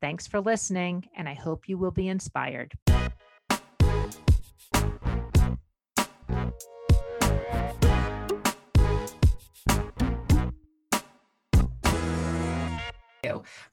Thanks for listening, and I hope you will be inspired.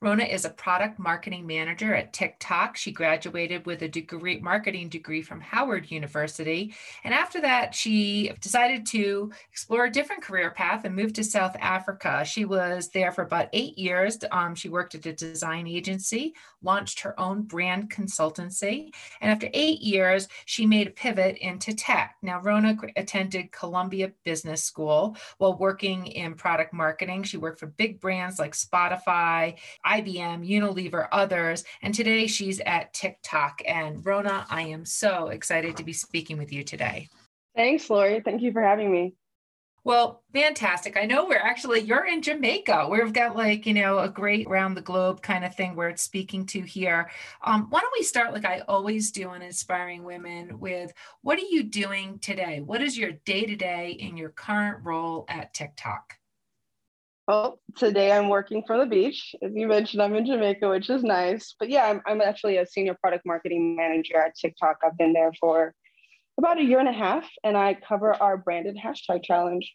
Rona is a product marketing manager at TikTok. She graduated with a marketing degree from Howard University. And after that, she decided to explore a different career path and moved to South Africa. She was there for about 8 years. She worked at a design agency, launched her own brand consultancy. And after 8 years, she made a pivot into tech. Now, Rona attended Columbia Business School while working in product marketing. She worked for big brands like Spotify, IBM, Unilever, others. And today she's at TikTok. And Rona, I am so excited to be speaking with you today. Thanks, Laurie. Thank you for having me. Well, fantastic. I know you're in Jamaica. We've got a great round the globe kind of thing we're speaking to here. Why don't we start like I always do on Inspiring Women with, what are you doing today? What is your day-to-day in your current role at TikTok? Well, today I'm working from the beach. As you mentioned, I'm in Jamaica, which is nice. But yeah, I'm actually a senior product marketing manager at TikTok. I've been there for about 1.5 years, and I cover our branded hashtag challenge.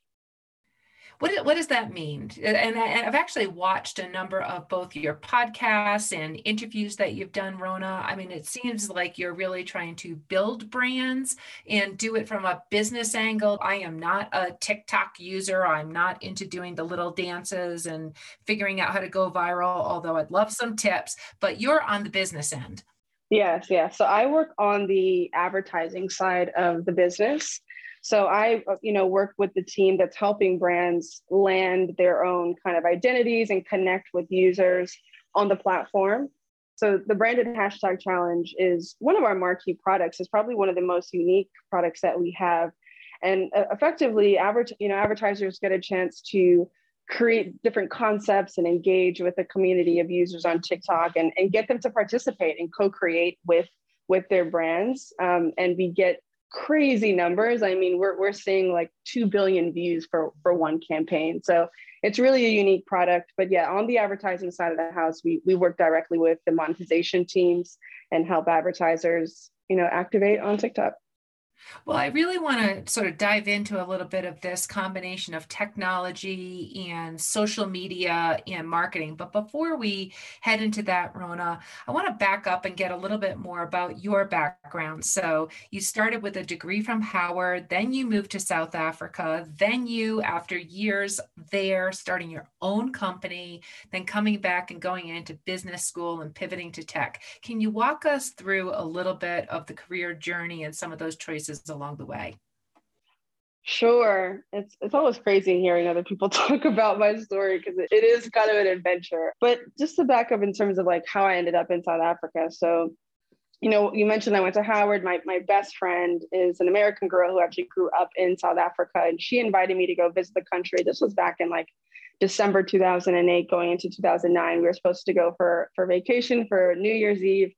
What does that mean? And I've actually watched a number of both your podcasts and interviews that you've done, Rona. I mean, it seems like you're really trying to build brands and do it from a business angle. I am not a TikTok user. I'm not into doing the little dances and figuring out how to go viral, although I'd love some tips, but you're on the business end. Yes. Yeah. So I work on the advertising side of the business. So I, work with the team that's helping brands land their own kind of identities and connect with users on the platform. So the branded hashtag challenge is one of our marquee products. It's probably one of the most unique products that we have. And effectively, advertisers get a chance to create different concepts and engage with a community of users on TikTok and get them to participate and co-create with their brands. And we get crazy numbers. I mean, we're seeing 2 billion views for one campaign. So it's really a unique product. But yeah, on the advertising side of the house, we work directly with the monetization teams and help advertisers, activate on TikTok. Well, I really want to sort of dive into a little bit of this combination of technology and social media and marketing. But before we head into that, Rona, I want to back up and get a little bit more about your background. So you started with a degree from Howard, then you moved to South Africa, then you, after years there, starting your own company, then coming back and going into business school and pivoting to tech. Can you walk us through a little bit of the career journey and some of those choices along the way? Sure. It's always crazy hearing other people talk about my story because it is kind of an adventure. But just to back up in terms of how I ended up in South Africa. So, you mentioned I went to Howard. My best friend is an American girl who actually grew up in South Africa, and she invited me to go visit the country. This was back in December 2008, going into 2009. We were supposed to go for vacation for New Year's Eve.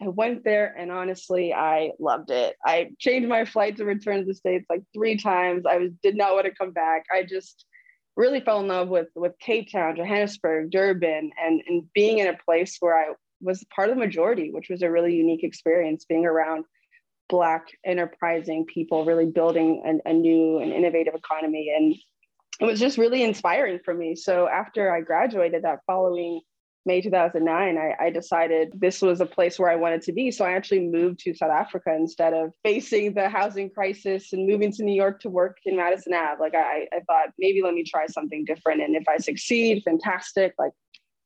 I went there and honestly, I loved it. I changed my flight to return to the States 3 times. I did not want to come back. I just really fell in love with Cape Town, Johannesburg, Durban, and being in a place where I was part of the majority, which was a really unique experience, being around Black enterprising people, really building a new and innovative economy. And it was just really inspiring for me. So after I graduated that following May 2009, I decided this was a place where I wanted to be. So I actually moved to South Africa instead of facing the housing crisis and moving to New York to work in Madison Ave. I thought, maybe let me try something different. And if I succeed, fantastic,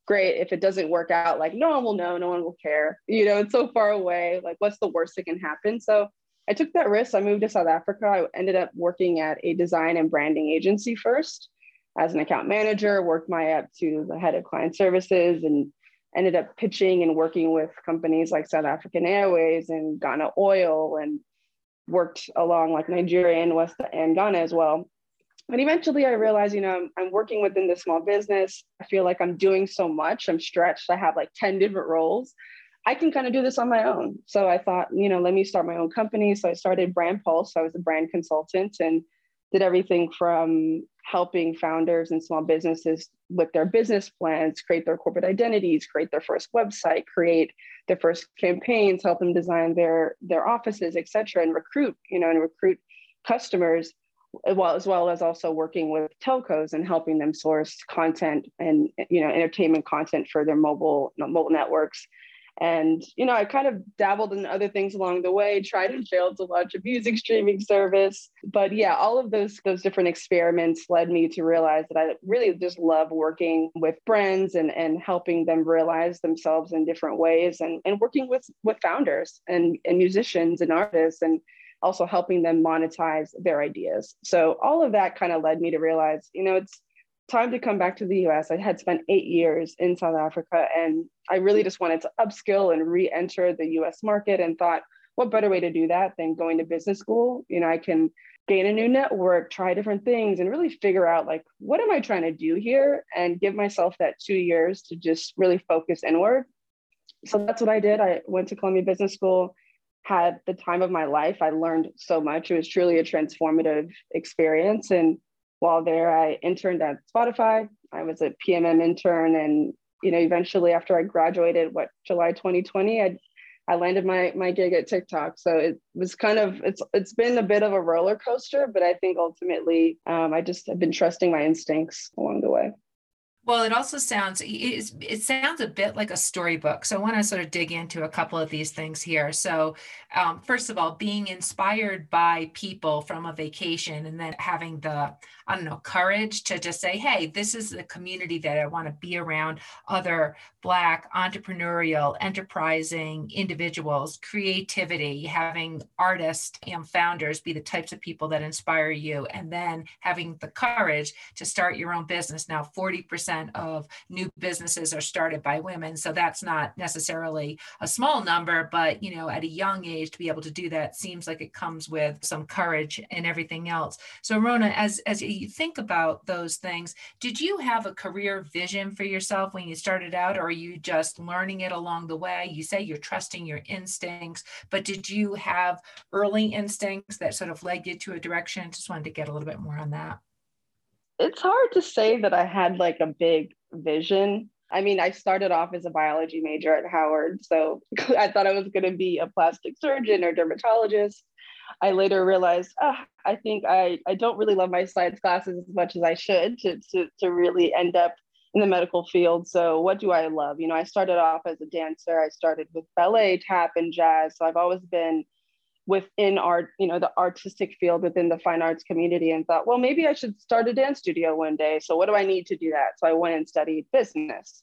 great. If it doesn't work out, no one will know, no one will care. It's so far away. What's the worst that can happen? So I took that risk. I moved to South Africa. I ended up working at a design and branding agency first, as an account manager, worked my way up to the head of client services and ended up pitching and working with companies like South African Airways and Ghana Oil, and worked along like Nigeria and West and Ghana as well. But eventually I realized, I'm working within this small business. I feel like I'm doing so much. I'm stretched. I have like 10 different roles. I can kind of do this on my own. So I thought, let me start my own company. So I started Brand Pulse. I was a brand consultant and did everything from helping founders and small businesses with their business plans, create their corporate identities, create their first website, create their first campaigns, help them design their offices, et cetera, and recruit customers, as well as also working with telcos and helping them source content and, entertainment content for their mobile networks. And, I kind of dabbled in other things along the way, tried and failed to launch a music streaming service. But yeah, all of those different experiments led me to realize that I really just love working with brands and helping them realize themselves in different ways and working with founders and musicians and artists and also helping them monetize their ideas. So all of that kind of led me to realize, it's time to come back to the US. I had spent 8 years in South Africa and I really just wanted to upskill and re-enter the US market, and thought, what better way to do that than going to business school? I can gain a new network, try different things, and really figure out like, what am I trying to do here, and give myself that 2 years to just really focus inward. So that's what I did. I went to Columbia Business School, had the time of my life. I learned so much. It was truly a transformative experience. And while there, I interned at Spotify. I was a PMM intern. And, eventually after I graduated, July 2020, I landed my gig at TikTok. So it was kind of, it's been a bit of a roller coaster, but I think ultimately I just have been trusting my instincts along the way. Well, it also sounds, it sounds a bit like a storybook. So I want to sort of dig into a couple of these things here. So first of all, being inspired by people from a vacation, and then having the, courage to just say, hey, this is the community that I want to be around, other Black entrepreneurial, enterprising individuals, creativity, having artists and founders be the types of people that inspire you, and then having the courage to start your own business. Now, 40% of new businesses are started by women. So that's not necessarily a small number, but at a young age to be able to do that seems like it comes with some courage and everything else. So Rona, as you think about those things, did you have a career vision for yourself when you started out, or are you just learning it along the way? You say you're trusting your instincts, but did you have early instincts that sort of led you to a direction? Just wanted to get a little bit more on that. It's hard to say that I had like a big vision. I mean, I started off as a biology major at Howard, so I thought I was going to be a plastic surgeon or dermatologist. I later realized, I think I don't really love my science classes as much as I should to really end up in the medical field. So what do I love? I started off as a dancer. I started with ballet, tap, and jazz. So I've always been within art, the artistic field within the fine arts community, and thought, well, maybe I should start a dance studio one day. So what do I need to do that? So I went and studied business.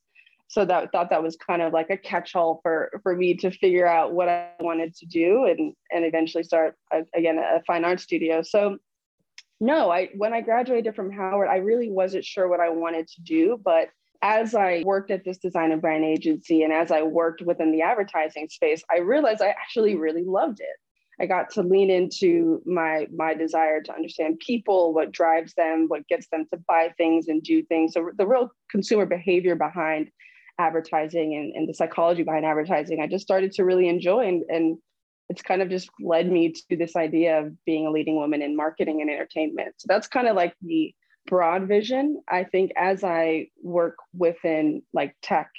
So that thought that was kind of like a catch-all for me to figure out what I wanted to do, and eventually start a fine arts studio. So no, when I graduated from Howard, I really wasn't sure what I wanted to do, but as I worked at this design and brand agency, and as I worked within the advertising space, I realized I actually really loved it. I got to lean into my desire to understand people, what drives them, what gets them to buy things and do things. So the real consumer behavior behind advertising and the psychology behind advertising, I just started to really enjoy. And it's kind of just led me to this idea of being a leading woman in marketing and entertainment. So that's kind of like the broad vision. I think as I work within like tech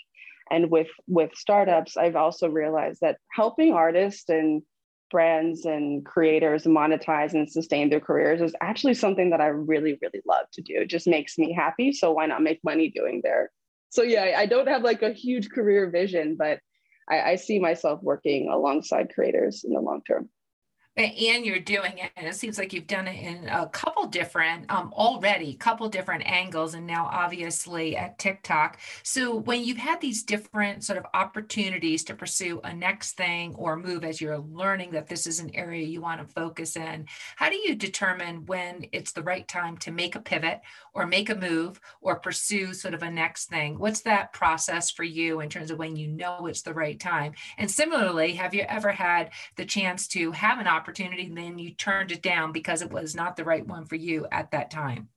and with startups, I've also realized that helping artists and brands and creators monetize and sustain their careers is actually something that I really, really love to do. It just makes me happy. So why not make money doing there? So yeah, I don't have like a huge career vision, but I see myself working alongside creators in the long term. And you're doing it. And it seems like you've done it in a couple different, already couple different angles. And now obviously at TikTok. So when you've had these different sort of opportunities to pursue a next thing or move as you're learning that this is an area you want to focus in, how do you determine when it's the right time to make a pivot or make a move or pursue sort of a next thing? What's that process for you in terms of when you know it's the right time? And similarly, have you ever had the chance to have an opportunity and then you turned it down because it was not the right one for you at that time?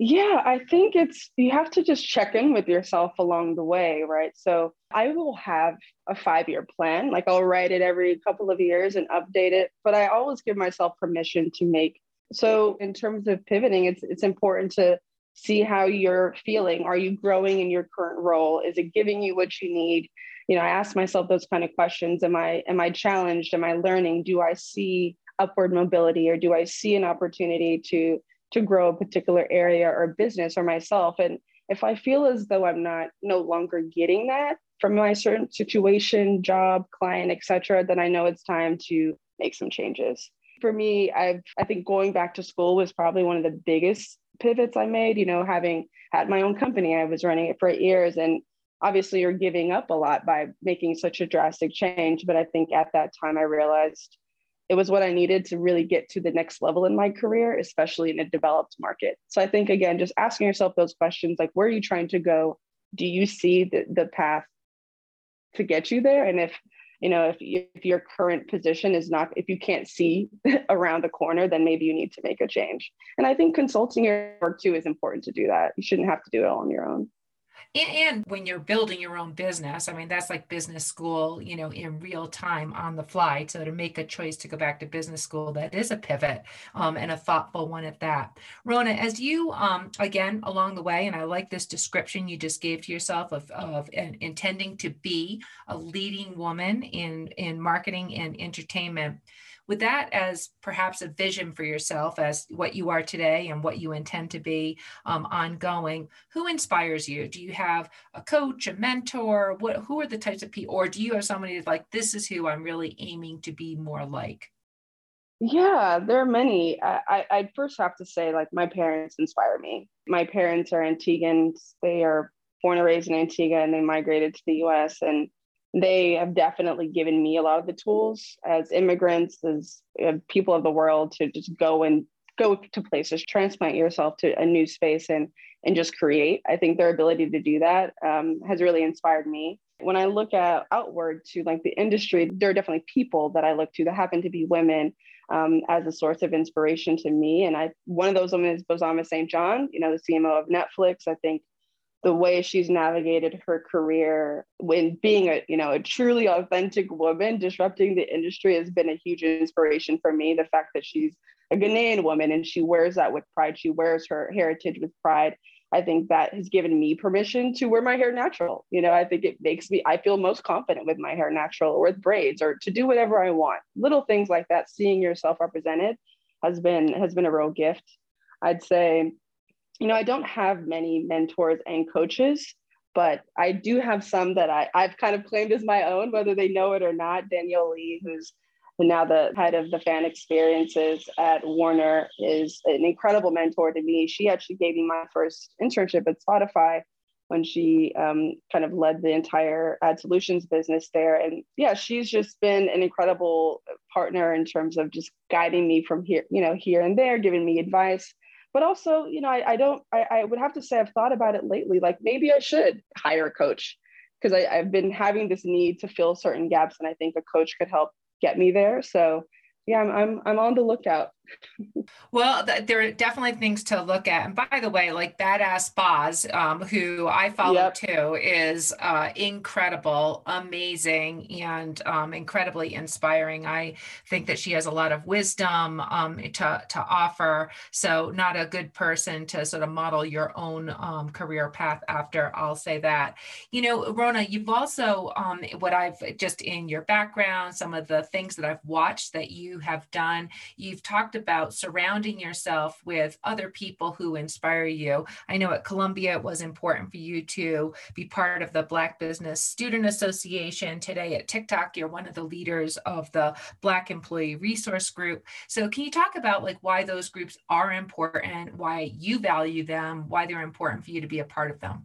Yeah, I think it's, you have to just check in with yourself along the way, right? So I will have a 5-year plan, like I'll write it every couple of years and update it, but I always give myself permission to make. So in terms of pivoting, it's important to see how you're feeling. Are you growing in your current role? Is it giving you what you need? You know, I ask myself those kind of questions. Am I challenged? Am I learning? Do I see upward mobility, or do I see an opportunity to grow a particular area or business or myself? And if I feel as though I'm no longer getting that from my certain situation, job, client, et cetera, then I know it's time to make some changes. For me, I think going back to school was probably one of the biggest pivots I made. You know, having had my own company, I was running it for 8 years, and obviously you're giving up a lot by making such a drastic change. But I think at that time, I realized it was what I needed to really get to the next level in my career, especially in a developed market. So I think, again, just asking yourself those questions, like, where are you trying to go? Do you see the path to get you there? And if your current position is not, if you can't see around the corner, then maybe you need to make a change. And I think consulting your work too is important to do that. You shouldn't have to do it all on your own. And when you're building your own business, I mean, that's like business school, you know, in real time on the fly. So to make a choice to go back to business school, that is a pivot and a thoughtful one at that. Rona, as you, again, along the way, and I like this description you just gave to yourself of intending to be a leading woman in marketing and entertainment, with that as perhaps a vision for yourself as what you are today and what you intend to be ongoing, who inspires you? Do you have a coach, a mentor? Who are the types of people, or do you have somebody that's like, this is who I'm really aiming to be more like? Yeah, there are many. I first have to say, like, my parents inspire me. My parents are Antiguans. They are born and raised in Antigua, and they migrated to the U.S. and they have definitely given me a lot of the tools as immigrants, as people of the world, to just go to places, transplant yourself to a new space and just create. I think their ability to do that has really inspired me. When I look outward to, like, the industry, there are definitely people that I look to that happen to be women as a source of inspiration to me. And one of those women is Bozoma Saint John, you know, the CMO of Netflix. I think the way she's navigated her career when being a truly authentic woman, disrupting the industry, has been a huge inspiration for me. The fact that she's a Ghanaian woman and she wears that with pride, she wears her heritage with pride. I think that has given me permission to wear my hair natural. You know, I think it makes me, I feel most confident with my hair natural or with braids or to do whatever I want. Little things like that, seeing yourself represented has been a real gift. I'd say, you know, I don't have many mentors and coaches, but I do have some that I've kind of claimed as my own, whether they know it or not. Danielle Lee, who's now the head of the fan experiences at Warner, is an incredible mentor to me. She actually gave me my first internship at Spotify when she kind of led the entire ad solutions business there. And yeah, she's just been an incredible partner in terms of just guiding me from here, you know, here and there, giving me advice. But also, you know, I would have to say I've thought about it lately, like maybe I should hire a coach, because I've been having this need to fill certain gaps, and I think a coach could help get me there. So yeah, I'm on the lookout. Well, there are definitely things to look at. And by the way, like Badass Boz, who I follow too, is incredible, amazing, and incredibly inspiring. I think that she has a lot of wisdom to offer. So not a good person to sort of model your own career path after, I'll say that. You know, Rona, you've also, what I've just in your background, some of the things that I've watched that you have done, you've talked about surrounding yourself with other people who inspire you. I know at Columbia, it was important for you to be part of the Black Business Student Association. Today at TikTok, you're one of the leaders of the Black Employee Resource Group. So can you talk about like why those groups are important, why you value them, why they're important for you to be a part of them?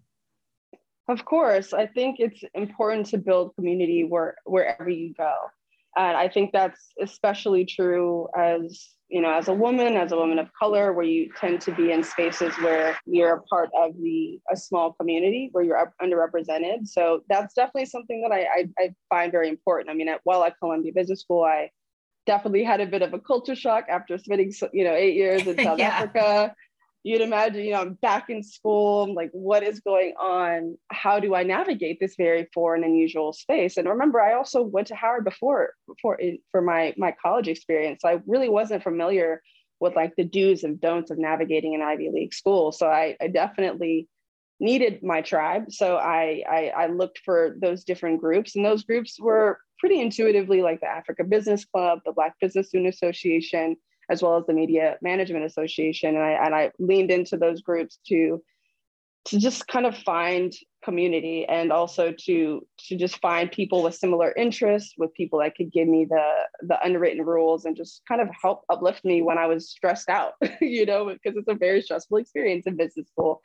Of course. I think it's important to build community wherever you go. And I think that's especially true as, you know, as a woman of color, where you tend to be in spaces where you're a part of a small community where you're underrepresented. So that's definitely something that I find very important. I mean, at Columbia Business School, I definitely had a bit of a culture shock after spending, 8 years in South Africa. You'd imagine, I'm back in school. I'm like, what is going on? How do I navigate this very foreign, unusual space? And remember, I also went to Howard for my college experience. I really wasn't familiar with like the do's and don'ts of navigating an Ivy League school. So I definitely needed my tribe. So I looked for those different groups, and those groups were pretty intuitively like the Africa Business Club, the Black Business Student Association, as well as the Media Management Association. And I leaned into those groups to just kind of find community, and also to just find people with similar interests, with people that could give me the unwritten rules and just kind of help uplift me when I was stressed out, because it's a very stressful experience in business school.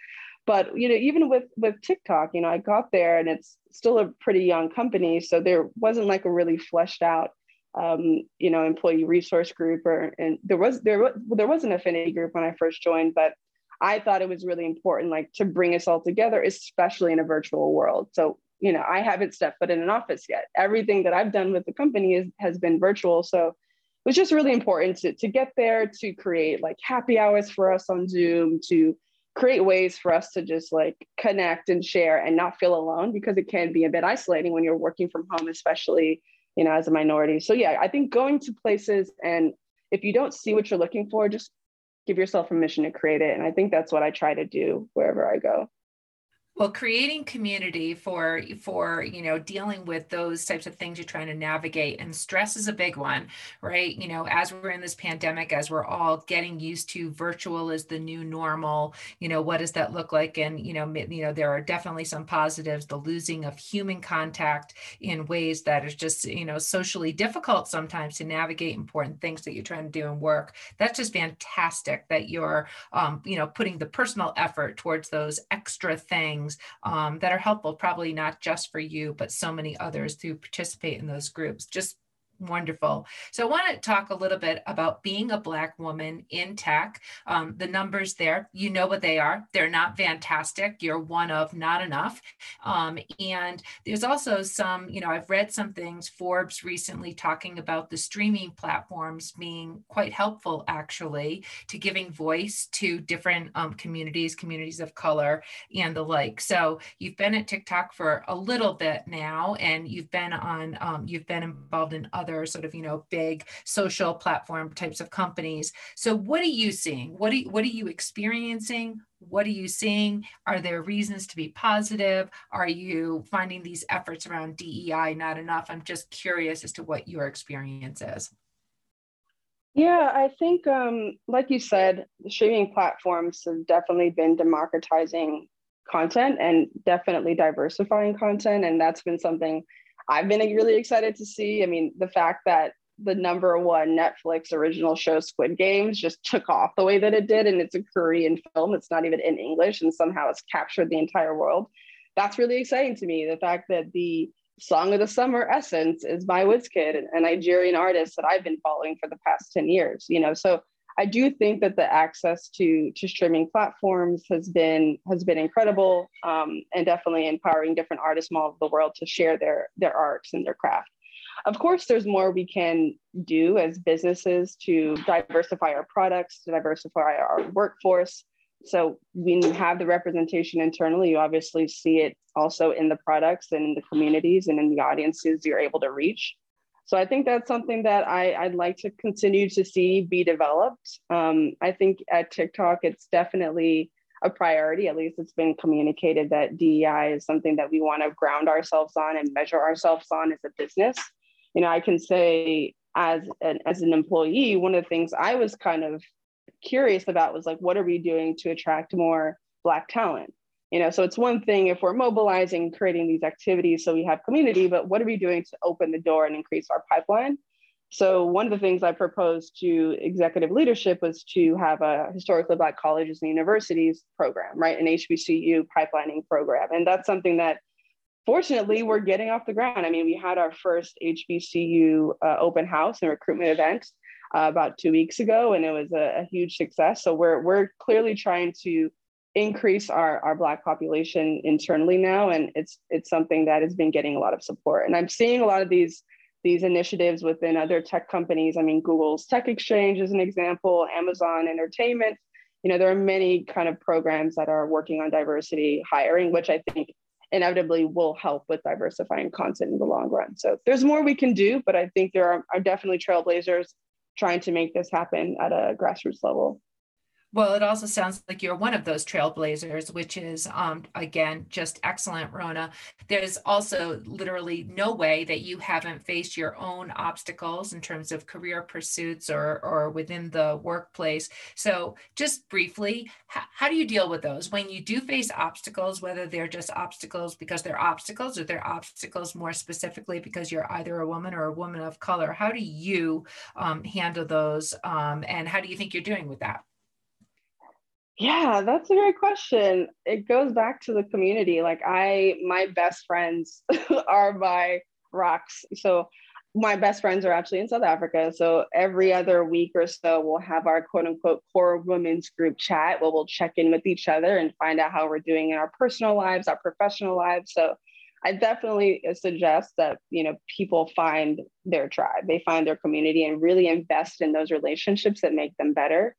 But, even with TikTok, I got there and it's still a pretty young company. So there wasn't like a really fleshed out employee resource group, and there was an affinity group when I first joined, but I thought it was really important, like to bring us all together, especially in a virtual world. So, I haven't stepped foot in an office yet. Everything that I've done with the company has been virtual. So it was just really important to get there, to create like happy hours for us on Zoom, to create ways for us to just like connect and share and not feel alone, because it can be a bit isolating when you're working from home, especially as a minority. So yeah, I think going to places, and if you don't see what you're looking for, just give yourself permission to create it. And I think that's what I try to do wherever I go. Well, creating community for dealing with those types of things you're trying to navigate, and stress is a big one, right? As we're in this pandemic, as we're all getting used to virtual is the new normal, what does that look like? And, there are definitely some positives, the losing of human contact in ways that is just, socially difficult sometimes to navigate important things that you're trying to do in work. That's just fantastic that you're, putting the personal effort towards those extra things that are helpful, probably not just for you, but so many others who participate in those groups. Just wonderful. So I want to talk a little bit about being a Black woman in tech. The numbers there, what they are. They're not fantastic. You're one of not enough. And there's also some, I've read some things, Forbes recently talking about the streaming platforms being quite helpful actually to giving voice to different communities of color and the like. So you've been at TikTok for a little bit now, and you've been involved in other sort of, big social platform types of companies. So what are you seeing? What are you experiencing? What are you seeing? Are there reasons to be positive? Are you finding these efforts around DEI not enough? I'm just curious as to what your experience is. Yeah, I think, like you said, the streaming platforms have definitely been democratizing content and definitely diversifying content. And that's been something I've been really excited to see. I mean, the fact that the #1 Netflix original show, Squid Games, just took off the way that it did, and it's a Korean film, it's not even in English, and somehow it's captured the entire world. That's really exciting to me. The fact that the Song of the Summer Essence is by WizKid, a Nigerian artist that I've been following for the past 10 years, So I do think that the access to streaming platforms has been incredible, and definitely empowering different artists from all over the world to share their arts and their craft. Of course, there's more we can do as businesses to diversify our products, to diversify our workforce. So we have the representation internally. You obviously see it also in the products and in the communities and in the audiences you're able to reach. So I think that's something that I'd like to continue to see be developed. I think at TikTok, it's definitely a priority. At least it's been communicated that DEI is something that we want to ground ourselves on and measure ourselves on as a business. I can say as an employee, one of the things I was kind of curious about was like, what are we doing to attract more Black talent? You know, so it's one thing if we're mobilizing, creating these activities so we have community, but what are we doing to open the door and increase our pipeline? So one of the things I proposed to executive leadership was to have a historically Black colleges and universities program, right? An HBCU pipelining program. And that's something that fortunately we're getting off the ground. I mean, we had our first HBCU open house and recruitment event about 2 weeks ago, and it was a huge success. So we're clearly trying to increase our Black population internally now. And it's something that has been getting a lot of support. And I'm seeing a lot of these initiatives within other tech companies. I mean, Google's Tech Exchange is an example, Amazon Entertainment. You know, there are many kind of programs that are working on diversity hiring, which I think inevitably will help with diversifying content in the long run. So there's more we can do, but I think there are definitely trailblazers trying to make this happen at a grassroots level. Well, it also sounds like you're one of those trailblazers, which is, again, just excellent, Rona. There's also literally no way that you haven't faced your own obstacles in terms of career pursuits or within the workplace. So just briefly, how do you deal with those when you do face obstacles, whether they're just obstacles because they're obstacles or they're obstacles more specifically because you're either a woman or a woman of color? How do you handle those and how do you think you're doing with that? Yeah, that's a great question. It goes back to the community. Like my best friends are my rocks. So my best friends are actually in South Africa. So every other week or so, we'll have our quote unquote core women's group chat where we'll check in with each other and find out how we're doing in our personal lives, our professional lives. So I definitely suggest that, you know, people find their tribe, they find their community and really invest in those relationships that make them better.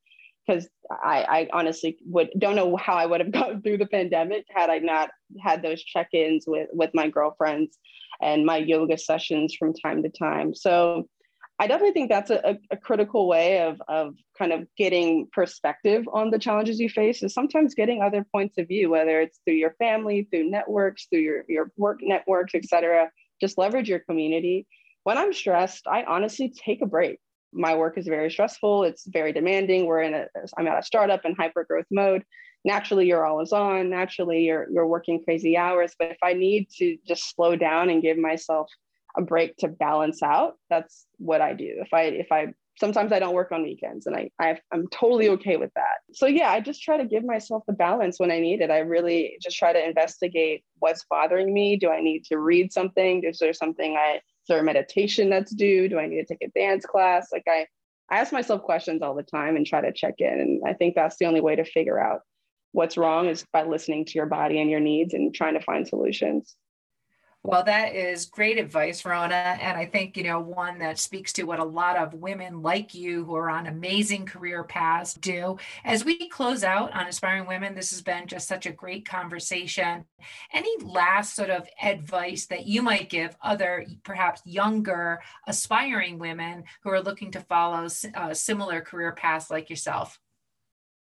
Because I honestly don't know how I would have gone through the pandemic had I not had those check-ins with my girlfriends and my yoga sessions from time to time. So I definitely think that's a critical way of kind of getting perspective on the challenges you face is sometimes getting other points of view, whether it's through your family, through networks, through your work networks, et cetera. Just leverage your community. When I'm stressed, I honestly take a break. My work is very stressful. It's very demanding. I'm at a startup in hyper growth mode. Naturally, you're always on. Naturally, you're working crazy hours. But if I need to just slow down and give myself a break to balance out, that's what I do. If I sometimes I don't work on weekends, and I'm totally okay with that. So yeah, I just try to give myself the balance when I need it. I really just try to investigate what's bothering me. Do I need to read something? Is there a meditation that's due? Do I need to take a dance class? Like I ask myself questions all the time and try to check in. And I think that's the only way to figure out what's wrong is by listening to your body and your needs and trying to find solutions. Well, that is great advice, Rona. And I think, you know, one that speaks to what a lot of women like you who are on amazing career paths do. As we close out on Aspiring Women, this has been just such a great conversation. Any last sort of advice that you might give other perhaps younger aspiring women who are looking to follow similar career paths like yourself?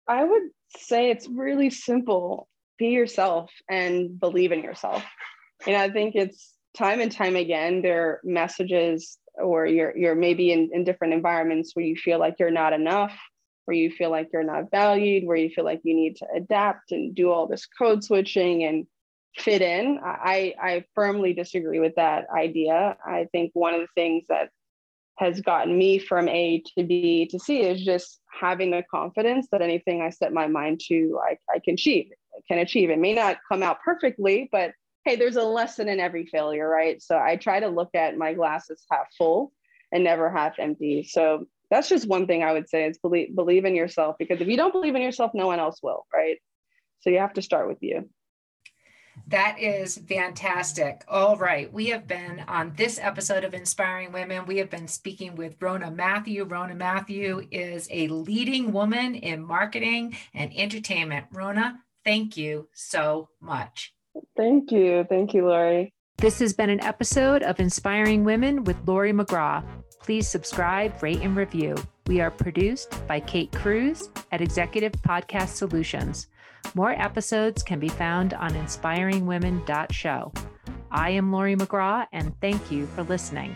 I would say it's really simple. Be yourself and believe in yourself. And I think it's time and time again, there are messages or you're maybe in different environments where you feel like you're not enough, where you feel like you're not valued, where you feel like you need to adapt and do all this code switching and fit in. I firmly disagree with that idea. I think one of the things that has gotten me from A to B to C is just having the confidence that anything I set my mind to, I can achieve. It may not come out perfectly, but hey, there's a lesson in every failure, right? So I try to look at my glasses half full and never half empty. So that's just one thing I would say is believe in yourself, because if you don't believe in yourself, no one else will, right? So you have to start with you. That is fantastic. All right. We have been on this episode of Inspiring Women. We have been speaking with Rona Matthew. Rona Matthew is a leading woman in marketing and entertainment. Rona, thank you so much. Thank you. Thank you, Laurie. This has been an episode of Inspiring Women with Laurie McGraw. Please subscribe, rate, and review. We are produced by Kate Cruz at Executive Podcast Solutions. More episodes can be found on inspiringwomen.show. I am Laurie McGraw, and thank you for listening.